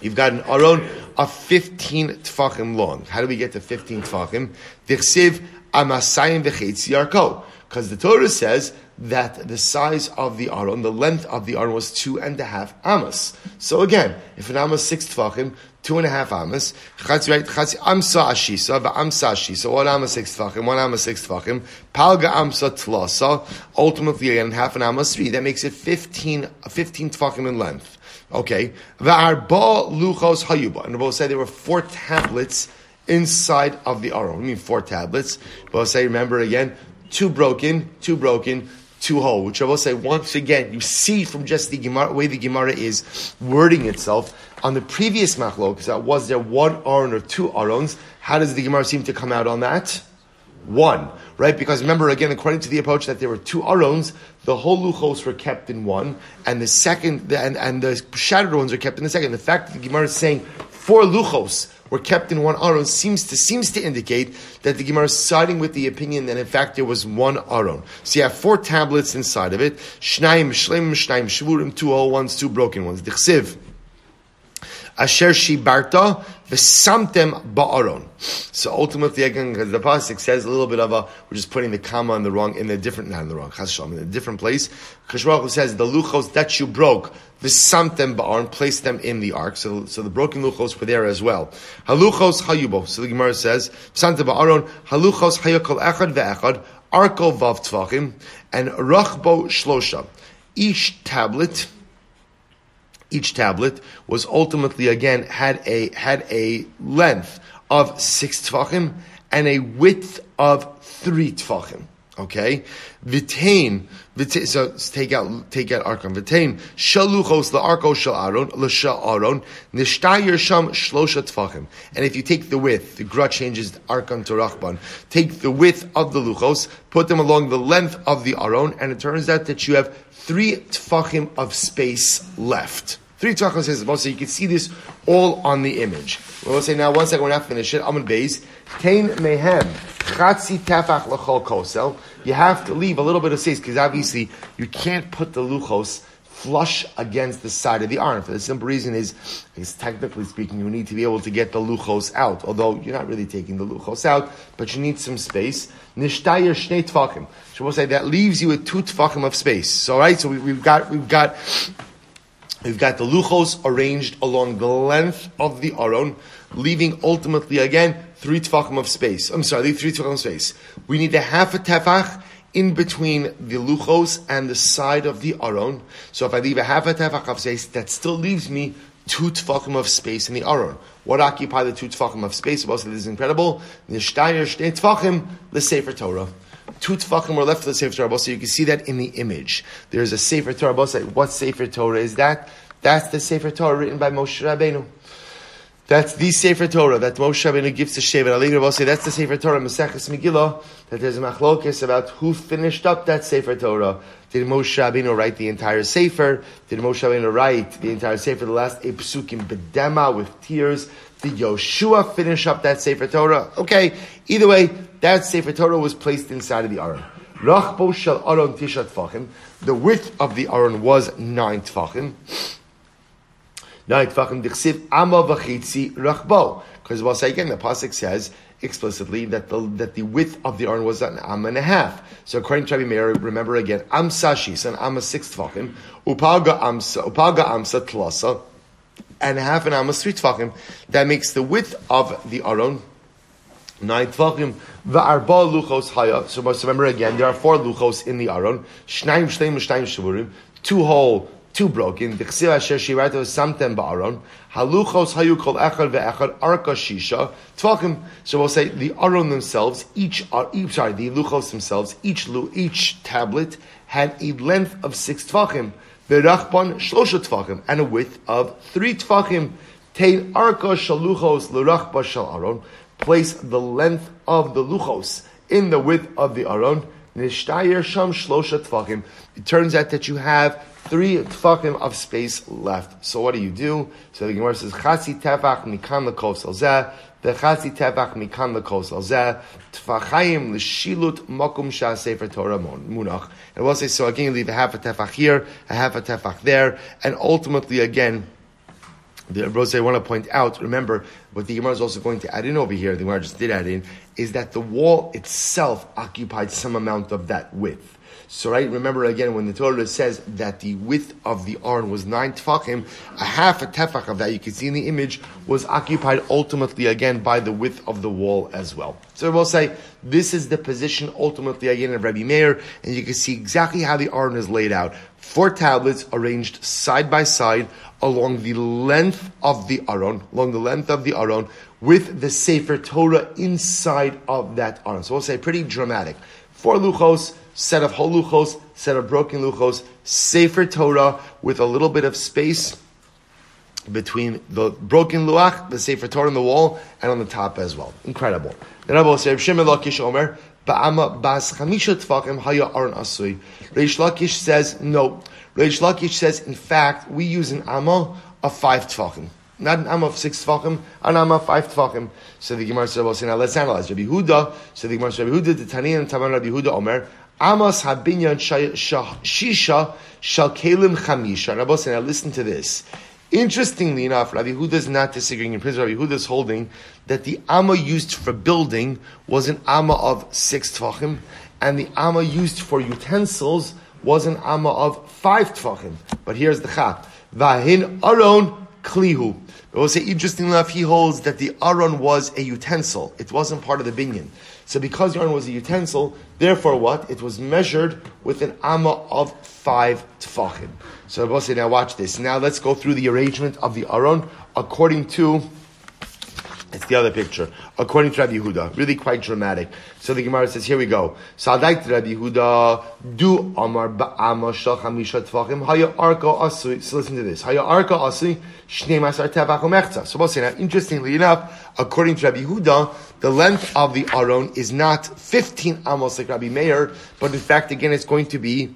you've got an Aron of fifteen tefachim long. How do we get to fifteen tefachim? Dichsiv amasayim v'cheitzi yarko. Because the Torah says that the size of the Aron, the length of the Aron was two and a half amas. So again, if an amas is six tefachim, two and a half amas, chatz right, chatz amsa ashisa, v'amsa ashisa, one amas six tefachim, one amas six tefachim, palga amsa tlasa, ultimately again, half an amas three. That makes it fifteen, fifteen tefachim in length. Okay, va'arba luchos hayuba, and we'll say there were four tablets inside of the Aron. I mean, four tablets. We'll say, remember again, two broken, two broken, two whole. Which I will say once again, you see from just the Gemara, way the Gemara is wording itself on the previous machlokes. Was there one Aron or two Arons? How does the Gemara seem to come out on that? One, right? Because remember, again, according to the approach that there were two Arons, the whole luchos were kept in one, and the second, and, and the shattered ones were kept in the second. The fact that the Gemara is saying four luchos were kept in one Aron seems to seems to indicate that the Gemara is siding with the opinion that in fact there was one Aron. So you have four tablets inside of it. Shnaim shleim, shnaim shvurim, two whole ones, two broken ones. Dichsiv. Asher shibarta v'samtem ba'aron. So ultimately, again, because the pasuk says a little bit of a, we're just putting the comma in the wrong, in a different, not in the wrong, chas shalom, in a different place. Kadosh Baruch Hu says the luchos that you broke, v'samtem ba'aron, place them in the ark. So, so the broken luchos were there as well. Haluchos hayubo. So the Gemara says v'samtem ba'aron haluchos hayakol echad ve'echad arko vav tvachim and rachbo shlosha. Each tablet Each tablet was ultimately, again, had a had a length of six tefachim and a width of three tefachim. Okay, vitain, vitain. So take out, take out arkon. Vitain shaluchos la'arko shel Aaron l'shel Aaron nishtayer sham shlosha tefachim. And if you take the width, the Gra changes arkon to rachban. Take the width of the luchos, put them along the length of the Aaron, and it turns out that you have three tefachim of space left. Three tefachim says most. So you can see this all on the image. Well, let's say now one second. We're not finished. Amud Beis tain mehem. You have to leave a little bit of space because obviously you can't put the luchos flush against the side of the arm. For the simple reason is, is technically speaking, you need to be able to get the luchos out. Although you're not really taking the luchos out, but you need some space. Nishtayir shnei tefachim. Shmuel said that leaves you with two tefachim of space. So right, so we, we've got we've got we've got the luchos arranged along the length of the aron, leaving ultimately again three tefachim of space. I'm sorry, leave three tefachim of space. We need a half a tefach in between the luchos and the side of the aron. So if I leave a half a tefach of space, that still leaves me two tefachim of space in the aron. What occupy the two tefachim of space? This is incredible. Nishtayir shnei tefachim l'Sefer Torah. Two tefachim were left for the Sefer Torah. So you can see that in the image. There's a Sefer Torah. What Sefer Torah is that? That's the Sefer Torah written by Moshe Rabbeinu. That's the Sefer Torah that Moshe Rabbeinu gives to Shevet. I'll later will say that's the Sefer Torah, Maseches Megillah, that there's a machlokes about who finished up that Sefer Torah. Did Moshe Rabbeinu write the entire Sefer? Did Moshe Rabbeinu write the entire Sefer, the last eight psukim bedema with tears? Did Yoshua finish up that Sefer Torah? Okay, either way, that Sefer Torah was placed inside of the Aron. Rachbo shel Aron tisha tefachim. The width of the Aron was nine tefachim. Because we'll say again, the pasuk says explicitly that the that the width of the aron was an am and a half. So according to Rabbi Meir, remember again, am sashis, an am a six tefachim, upaga amsa, upaga amsa tlasa, and half an am a three tefachim. That makes the width of the aron nine tefachim. V'arba luchos haya. So remember again, there are four luchos in the aron. Shnayim shleim shnayim shavurim, two whole. Two broken. Dechsiv asher shiratu samtem ba'aron. Haluchos hayu kol echad ve'echad arka shisha tefachim. So we'll say the aron themselves, each are sorry, the luchos themselves, each each tablet had a length of six tefachim, ve'rachban shlosha tefachim, and a width of three tefachim. Tein arka shaluchos l'rachba shal aron. Place the length of the luchos in the width of the aron. Nishtayer sham shlosha tefachim. It turns out that you have three tefachim of space left. So what do you do? So the Gemara says, Chasi tefach mikan lekos alzeh, vechasi tefach mikan lekos alzeh, tefachayim l'shilut makum shah sefer Torah munach. And we'll say, so again, you leave a half a tefach here, a half a tefach there, and ultimately, again, the Rose I want to point out, remember, what the Gemara is also going to add in over here, the Gemara just did add in, is that the wall itself occupied some amount of that width. So, right, remember again, when the Torah says that the width of the Aron was nine tefachim, a half a tefach of that, you can see in the image, was occupied ultimately again by the width of the wall as well. So we'll say, this is the position ultimately again of Rabbi Meir, and you can see exactly how the Aron is laid out. Four tablets arranged side by side along the length of the Aron, along the length of the Aron, with the Sefer Torah inside of that Aron. So we'll say, pretty dramatic. Four luchos, set of whole luchos, set of broken luchos, Sefer Torah with a little bit of space between the broken luach, the Sefer Torah on the wall, and on the top as well. Incredible. Then I will say, Shemen HaMishcha Omer, Ba'ama Bas Chamisha Tefachim Haya Aron Asui. Reish Lakish says, no. Reish Lakish says, in fact, we use an Amma of five Tefachim. Not an Amma of six Tefachim, an Amma of five Tefachim. So the Gemara says, now let's analyze. Rabbi Huda, so the Gemara says, Rabbi Huda, the Taniyan and Taman Rabbi Huda Omer, Amos habinyan shisha shal kelim chamisha. Rabbi Huda, now listen to this. Interestingly enough, Rabbi Huda is not disagreeing. In principle, Rabbi Huda is holding that the amma used for building was an amma of six tefachim, and the amma used for utensils was an amma of five tefachim. But here's the chap. Vahin aron klihu. But we'll say, interestingly enough, he holds that the aron was a utensil. It wasn't part of the binyan. So because yarn was a utensil, therefore what? It was measured with an amma of five tefachim. So Rabbi said, now watch this. Now let's go through the arrangement of the aron according to, it's the other picture, according to Rabbi Huda. Really quite dramatic. So the Gemara says, here we go. Sadait Rabbi Huda, du amar ba'ama shal chamisha tefachim, haya arka asui. So listen to this. Haya arka asui, shnei masar tefachim echza. So we'll say now, interestingly enough, according to Rabbi Huda, the length of the aron is not fifteen amos like Rabbi Meir, but in fact, again, it's going to be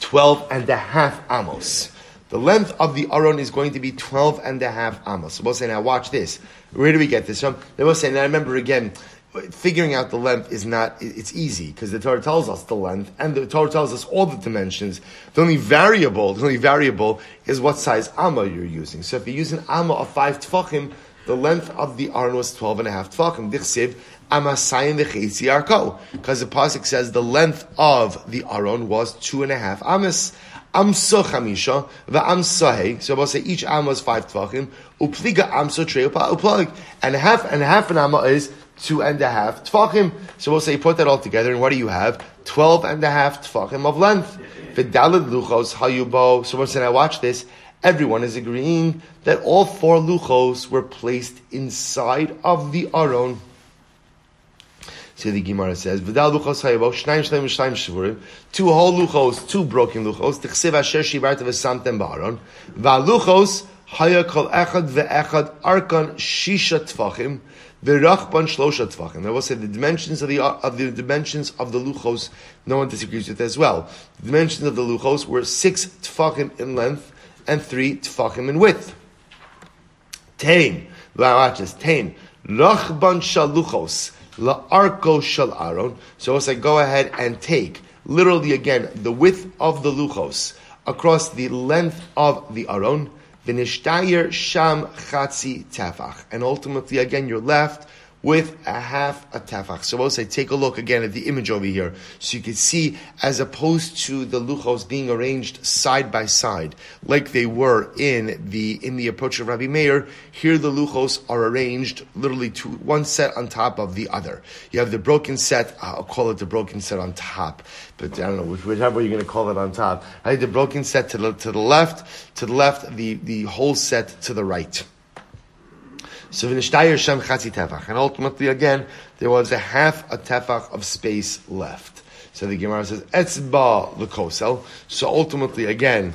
twelve and a half amos. The length of the aron is going to be twelve and a half amos. So we'll say, now watch this. Where do we get this from? They will say, now remember again, figuring out the length is not, it's easy, because the Torah tells us the length, and the Torah tells us all the dimensions. The only variable, the only variable is what size amma you're using. So if you use an amma of five tefachim, the length of the aron was twelve and a half tefachim. Dichsiv, amasayin v'cheitzi arko. Because the pasuk says the length of the aron was two and a half amos. Amso chamisha, v'amso hei. So we'll say each amma is five tefachim. Upliga amso trei uplag. And half and half an amma is two and a half tefachim. So we'll say put that all together, and what do you have? Twelve and a half tefachim of length. V'dalad luchos hayubo. So we'll say, now watch this. Everyone is agreeing that all four luchos were placed inside of the aron. So the Gemara says, two whole luchos, two broken luchos, t'chsev asher shivarta v'samtem ba'aron, va'luchos haya kol echad ve'echad arkan shisha tfachim, v'rachban shlosha tfachim. I will say the dimensions of the, of the dimensions of the luchos, no one disagrees with as well. The dimensions of the luchos were six tfachim in length and three tfachim in width. Tain, la'achas, tain, rachban shaluchos, la'arko shel aron. So we'll say, go ahead and take, literally again, the width of the luchos across the length of the aron, v'nishtayer sham chatzi tefach. And ultimately, again, you're left with a half a tefach. So we'll say, take a look again at the image over here. So you can see, as opposed to the luchos being arranged side by side, like they were in the in the approach of Rabbi Meir, here the luchos are arranged literally to one set on top of the other. You have the broken set, I'll call it the broken set on top, but I don't know, whichever you're going to call it on top. I had the broken set to the, to the left, to the left, the, the whole set to the right. So v'nishtayir shem chatzi tefach, and ultimately again there was a half a tefach of space left. So the Gemara says etzba lekosel. So ultimately again,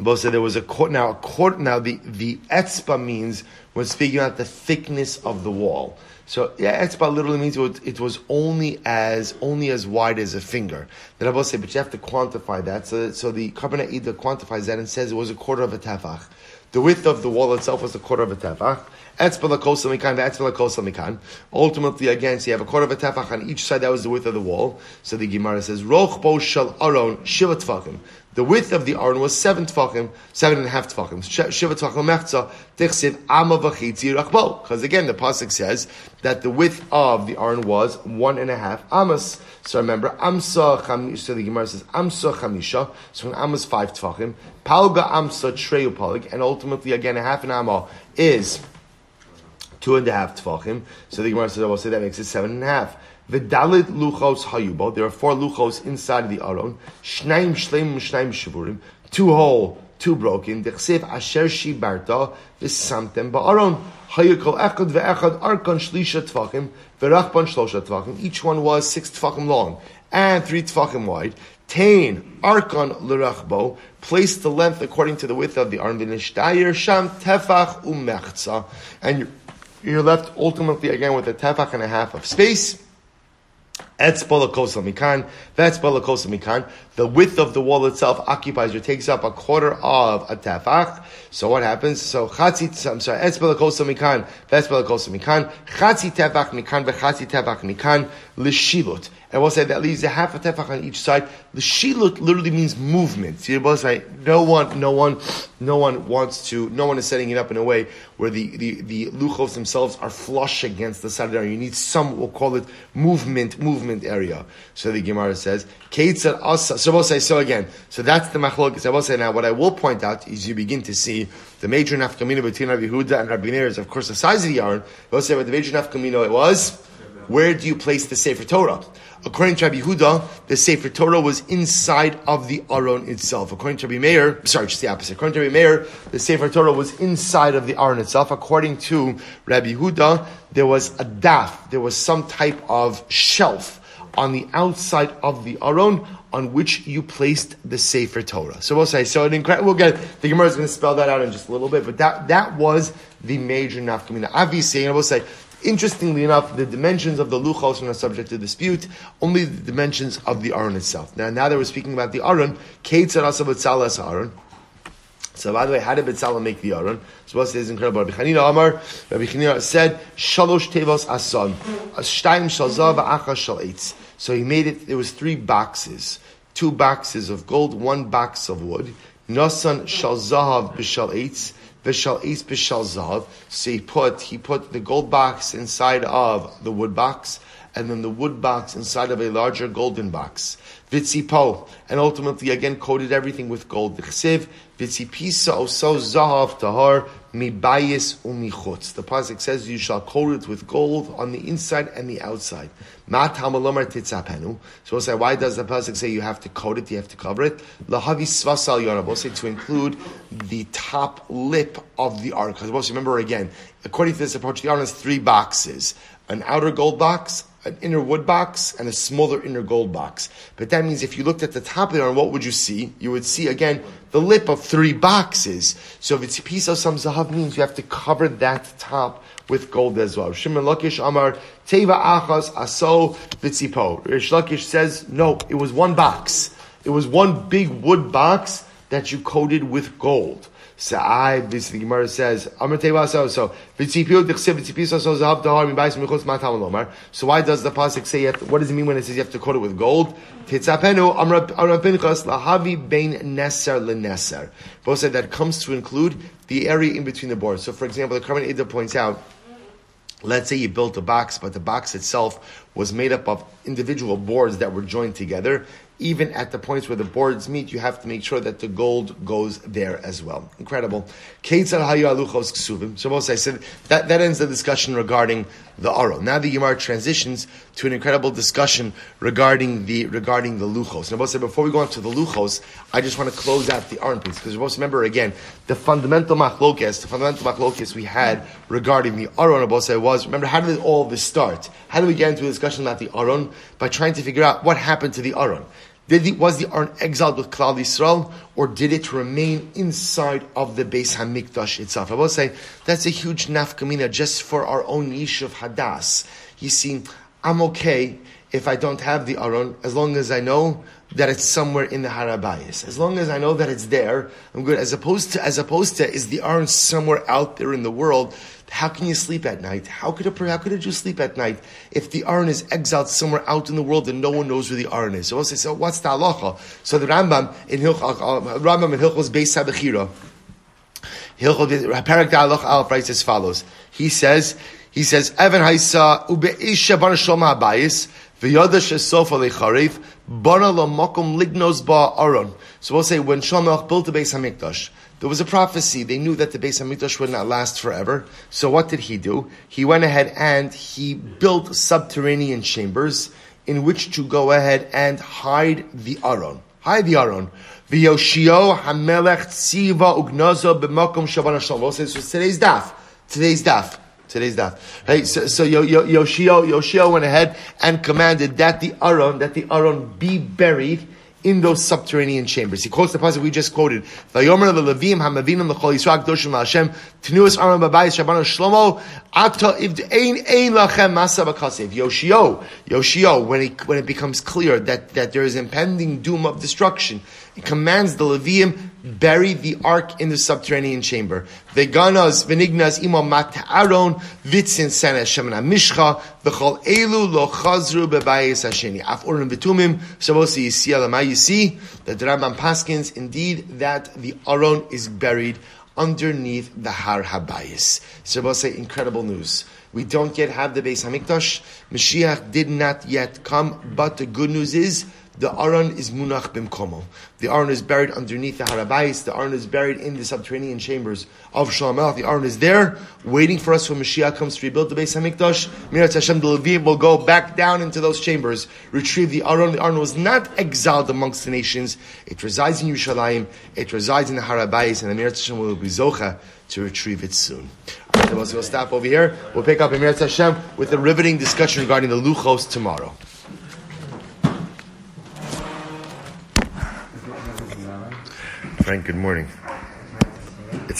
both said there was a quarter. Now a quarter. Now the the etzba means was figuring out the thickness of the wall. So yeah, etzba literally means it was, it was only as only as wide as a finger. Then I both say, but you have to quantify that. So so the Kabbalah Ida quantifies that and says it was a quarter of a tefach. The width of the wall itself was a quarter of a tefach. Etzba lekosel mikan, v'etzba lekosel mikan. Ultimately, again, so you have a quarter of a tefach on each side. That was the width of the wall. So the Gemara says, rochbo shel aron shiva tefachim. The width of the aron was seven tefachim, seven and a half tefachim. Shiva tefachim mechza tichsiv ama v'chitzi rachbo. Because again, the pasuk says that the width of the aron was one and a half amas. So remember, amsa chamisha. So the Gemara says amsa chamisha. So an amas five tefachim. Palga amsa treyu palig, and ultimately again a half an amma is two and a half tefachim. So the Gemara says, I will say that makes it seven and a half. V'dalit luchos hayubo. There are four luchos inside the aron. Shneim shleim shneim shivurim. Two whole, two broken. Dechsev asher shibarta v'samtem ba'aron. Hayukol echad ve'echad arkan shlisha tefachim v'rachban shlosha tefachim. Each one was six tefachim long and three tefachim wide. Tain arkan l'rachbo. Place the length according to the width of the aron. V'nishtayer sham tefach u'mechza. And you're left ultimately again with a tefach and a half of space. Etzba lekosel mikan, v'etzba lekosel mikan. The width of the wall itself occupies or takes up a quarter of a tefach. So what happens? So chatzi, I'm sorry, etzba lekosel mikan, v'etzba lekosel mikan, chatzi tefach mikan, v'chatzi tefach mikan, l'shivut. And we'll say that leaves a half a tefach on each side. The shilut literally means movement. You both say no one, no one, no one wants to. No one is setting it up in a way where the the, the luchos themselves are flush against the side of the area. You need some, we'll call it movement, movement area. So the Gemara says, Keitzar asa. So we'll say so again. So that's the machlok. So we'll say now. What I will point out is you begin to see the major nafkamina between Rabbi Huda and Rabbi Meir is of course the size of the yarn. We'll say what the major nafkamina it was. Where do you place the Sefer Torah? According to Rabbi Huda, the Sefer Torah was inside of the Aron itself. According to Rabbi Meir, sorry, just the opposite. According to Rabbi Meir, the Sefer Torah was inside of the Aron itself. According to Rabbi Huda, there was a daf, there was some type of shelf on the outside of the Aron on which you placed the Sefer Torah. So we'll say, so an incredible, we'll get, the Gemara is going to spell that out in just a little bit, but that, that was the major nafkamina. Obviously, and we'll say, interestingly enough, the dimensions of the luchos are not subject to dispute, only the dimensions of the aron itself. Now, now that we're speaking about the aron, keitzar asa b'tzal asa aron. So, by the way, how did B'tzalel make the aron? So, what is incredible? Rabbi Chanina Amar, Rabbi Chanina said, shalosh tevos asan, shtayim shalzav v'achas shal eitz. So, he made it, there was three boxes, two boxes of gold, one box of wood, nasan shalzav b'shal eitz, Bishal Eis Bishal Zav. So he put, he put the gold box inside of the wood box, and then the wood box inside of a larger golden box. Vitzipo, and ultimately again coated everything with gold. Chsev vitzipisa oso zahav tahar mibayis umichutz. The pasuk says, "You shall coat it with gold on the inside and the outside." Mat hamalomar titzapenu. So we'll say, why does the pasuk say you have to coat it? You have to cover it. Lahavi svasal yorav. We'll say to include the top lip of the ark. Because we'll say, remember again, according to this approach, the ark has three boxes: an outer gold box, an inner wood box, and a smaller inner gold box. But that means if you looked at the top of the arm, what would you see? You would see, again, the lip of three boxes. So if it's a piece of some zahav, means you have to cover that top with gold as well. Shemen Lakish Amar, Teva Achas Aso Vitzipo. Reish Lakish says, no, it was one box. It was one big wood box that you coated with gold. So I, this the Gemara says, Amar Teva so so. So why does the pasuk say? You have to, what does it mean when it says you have to coat it with gold? Titzapenu Amar Amar Pinchas lahavi bein neser leneser. Both said that comes to include the area in between the boards. So, for example, the Karman Ida points out, let's say you built a box, but the box itself was made up of individual boards that were joined together. Even at the points where the boards meet, you have to make sure that the gold goes there as well. Incredible. So I said that, that ends the discussion regarding the aron. Now the Gemara transitions to an incredible discussion regarding the regarding the luchos. Now, said before we go on to the luchos, I just want to close out the aron piece because we both remember again the fundamental machlokes, the fundamental machlokes we had regarding the aron. Said was remember how did all this start? How do we get into a discussion about the aron? By trying to figure out what happened to the aron. Did the, was the Aron exiled with Klal Yisrael, or did it remain inside of the Beis HaMikdash itself? I will say, that's a huge nafkamina just for our own niche of Hadass. You see, I'm okay if I don't have the Aron, as long as I know that it's somewhere in the Har Habayis. As long as I know that it's there, I'm good. As opposed to, as opposed to, is the Aron somewhere out there in the world? How can you sleep at night? How could a how could a Jew sleep at night if the Aron is exiled somewhere out in the world and no one knows where the Aron is? So, so what's the halacha? So the Rambam in Hilchos Rambam in Hilchos Beis HaBechira, Hilchos Parak Halacha Aleph writes as follows. He says he says Evan Haisa Ubeisha Bar Shlomo Habayis. So we'll say, when Shlomo built the Beis HaMikdash, there was a prophecy. They knew that the Beis HaMikdash would not last forever. So what did he do? He went ahead and he built subterranean chambers in which to go ahead and hide the Aron. Hide the Aron. Yoshiyahu HaMelech tziva ugnazo b'makom shabana shalom. We'll say, so today's daf. Today's daf. Today's daf. Hey, so, so Yo, Yo, Yoshio, Yoshio went ahead and commanded that the Aron, that the Aron be buried in those subterranean chambers. He quotes the passage we just quoted. Vayomer lelevim hamavinim lechol Yisrael kadoshim laHashem tenuas Aron b'Habayis Shabano Shlomo ata ivd ein ein lachem masa b'kasev. Yoshio, Yoshio, when it when it becomes clear that that there is impending doom of destruction, he commands the Levim buried the ark in the subterranean chamber. Veganas venignas ima mat'aron vitzin sana shemen HaMishcha v'chol elu lo chazru bebayis hasheni af urim v'tumim shabosi yisiya lama. You see that the Rambam paskins indeed that the Aron is buried underneath the Har Habayis. Shabosi, incredible news. We don't yet have the Beis HaMikdash. Mashiach did not yet come, but the good news is the Aron is munach bimkomo. The Aron is buried underneath the Har Habayis. The Aron is buried in the subterranean chambers of Shalom. The Aron is there, waiting for us when Mashiach comes to rebuild the Beis HaMikdash. Mirat Hashem the Levi will go back down into those chambers, retrieve the Aron. The Aron was not exiled amongst the nations. It resides in Yerushalayim. It resides in the Har Habayis, and the Mirat Hashem will be zocha to retrieve it soon. All right, we'll stop over here. We'll pick up in Mirat Hashem with a riveting discussion regarding the Luchos tomorrow. Frank, good morning.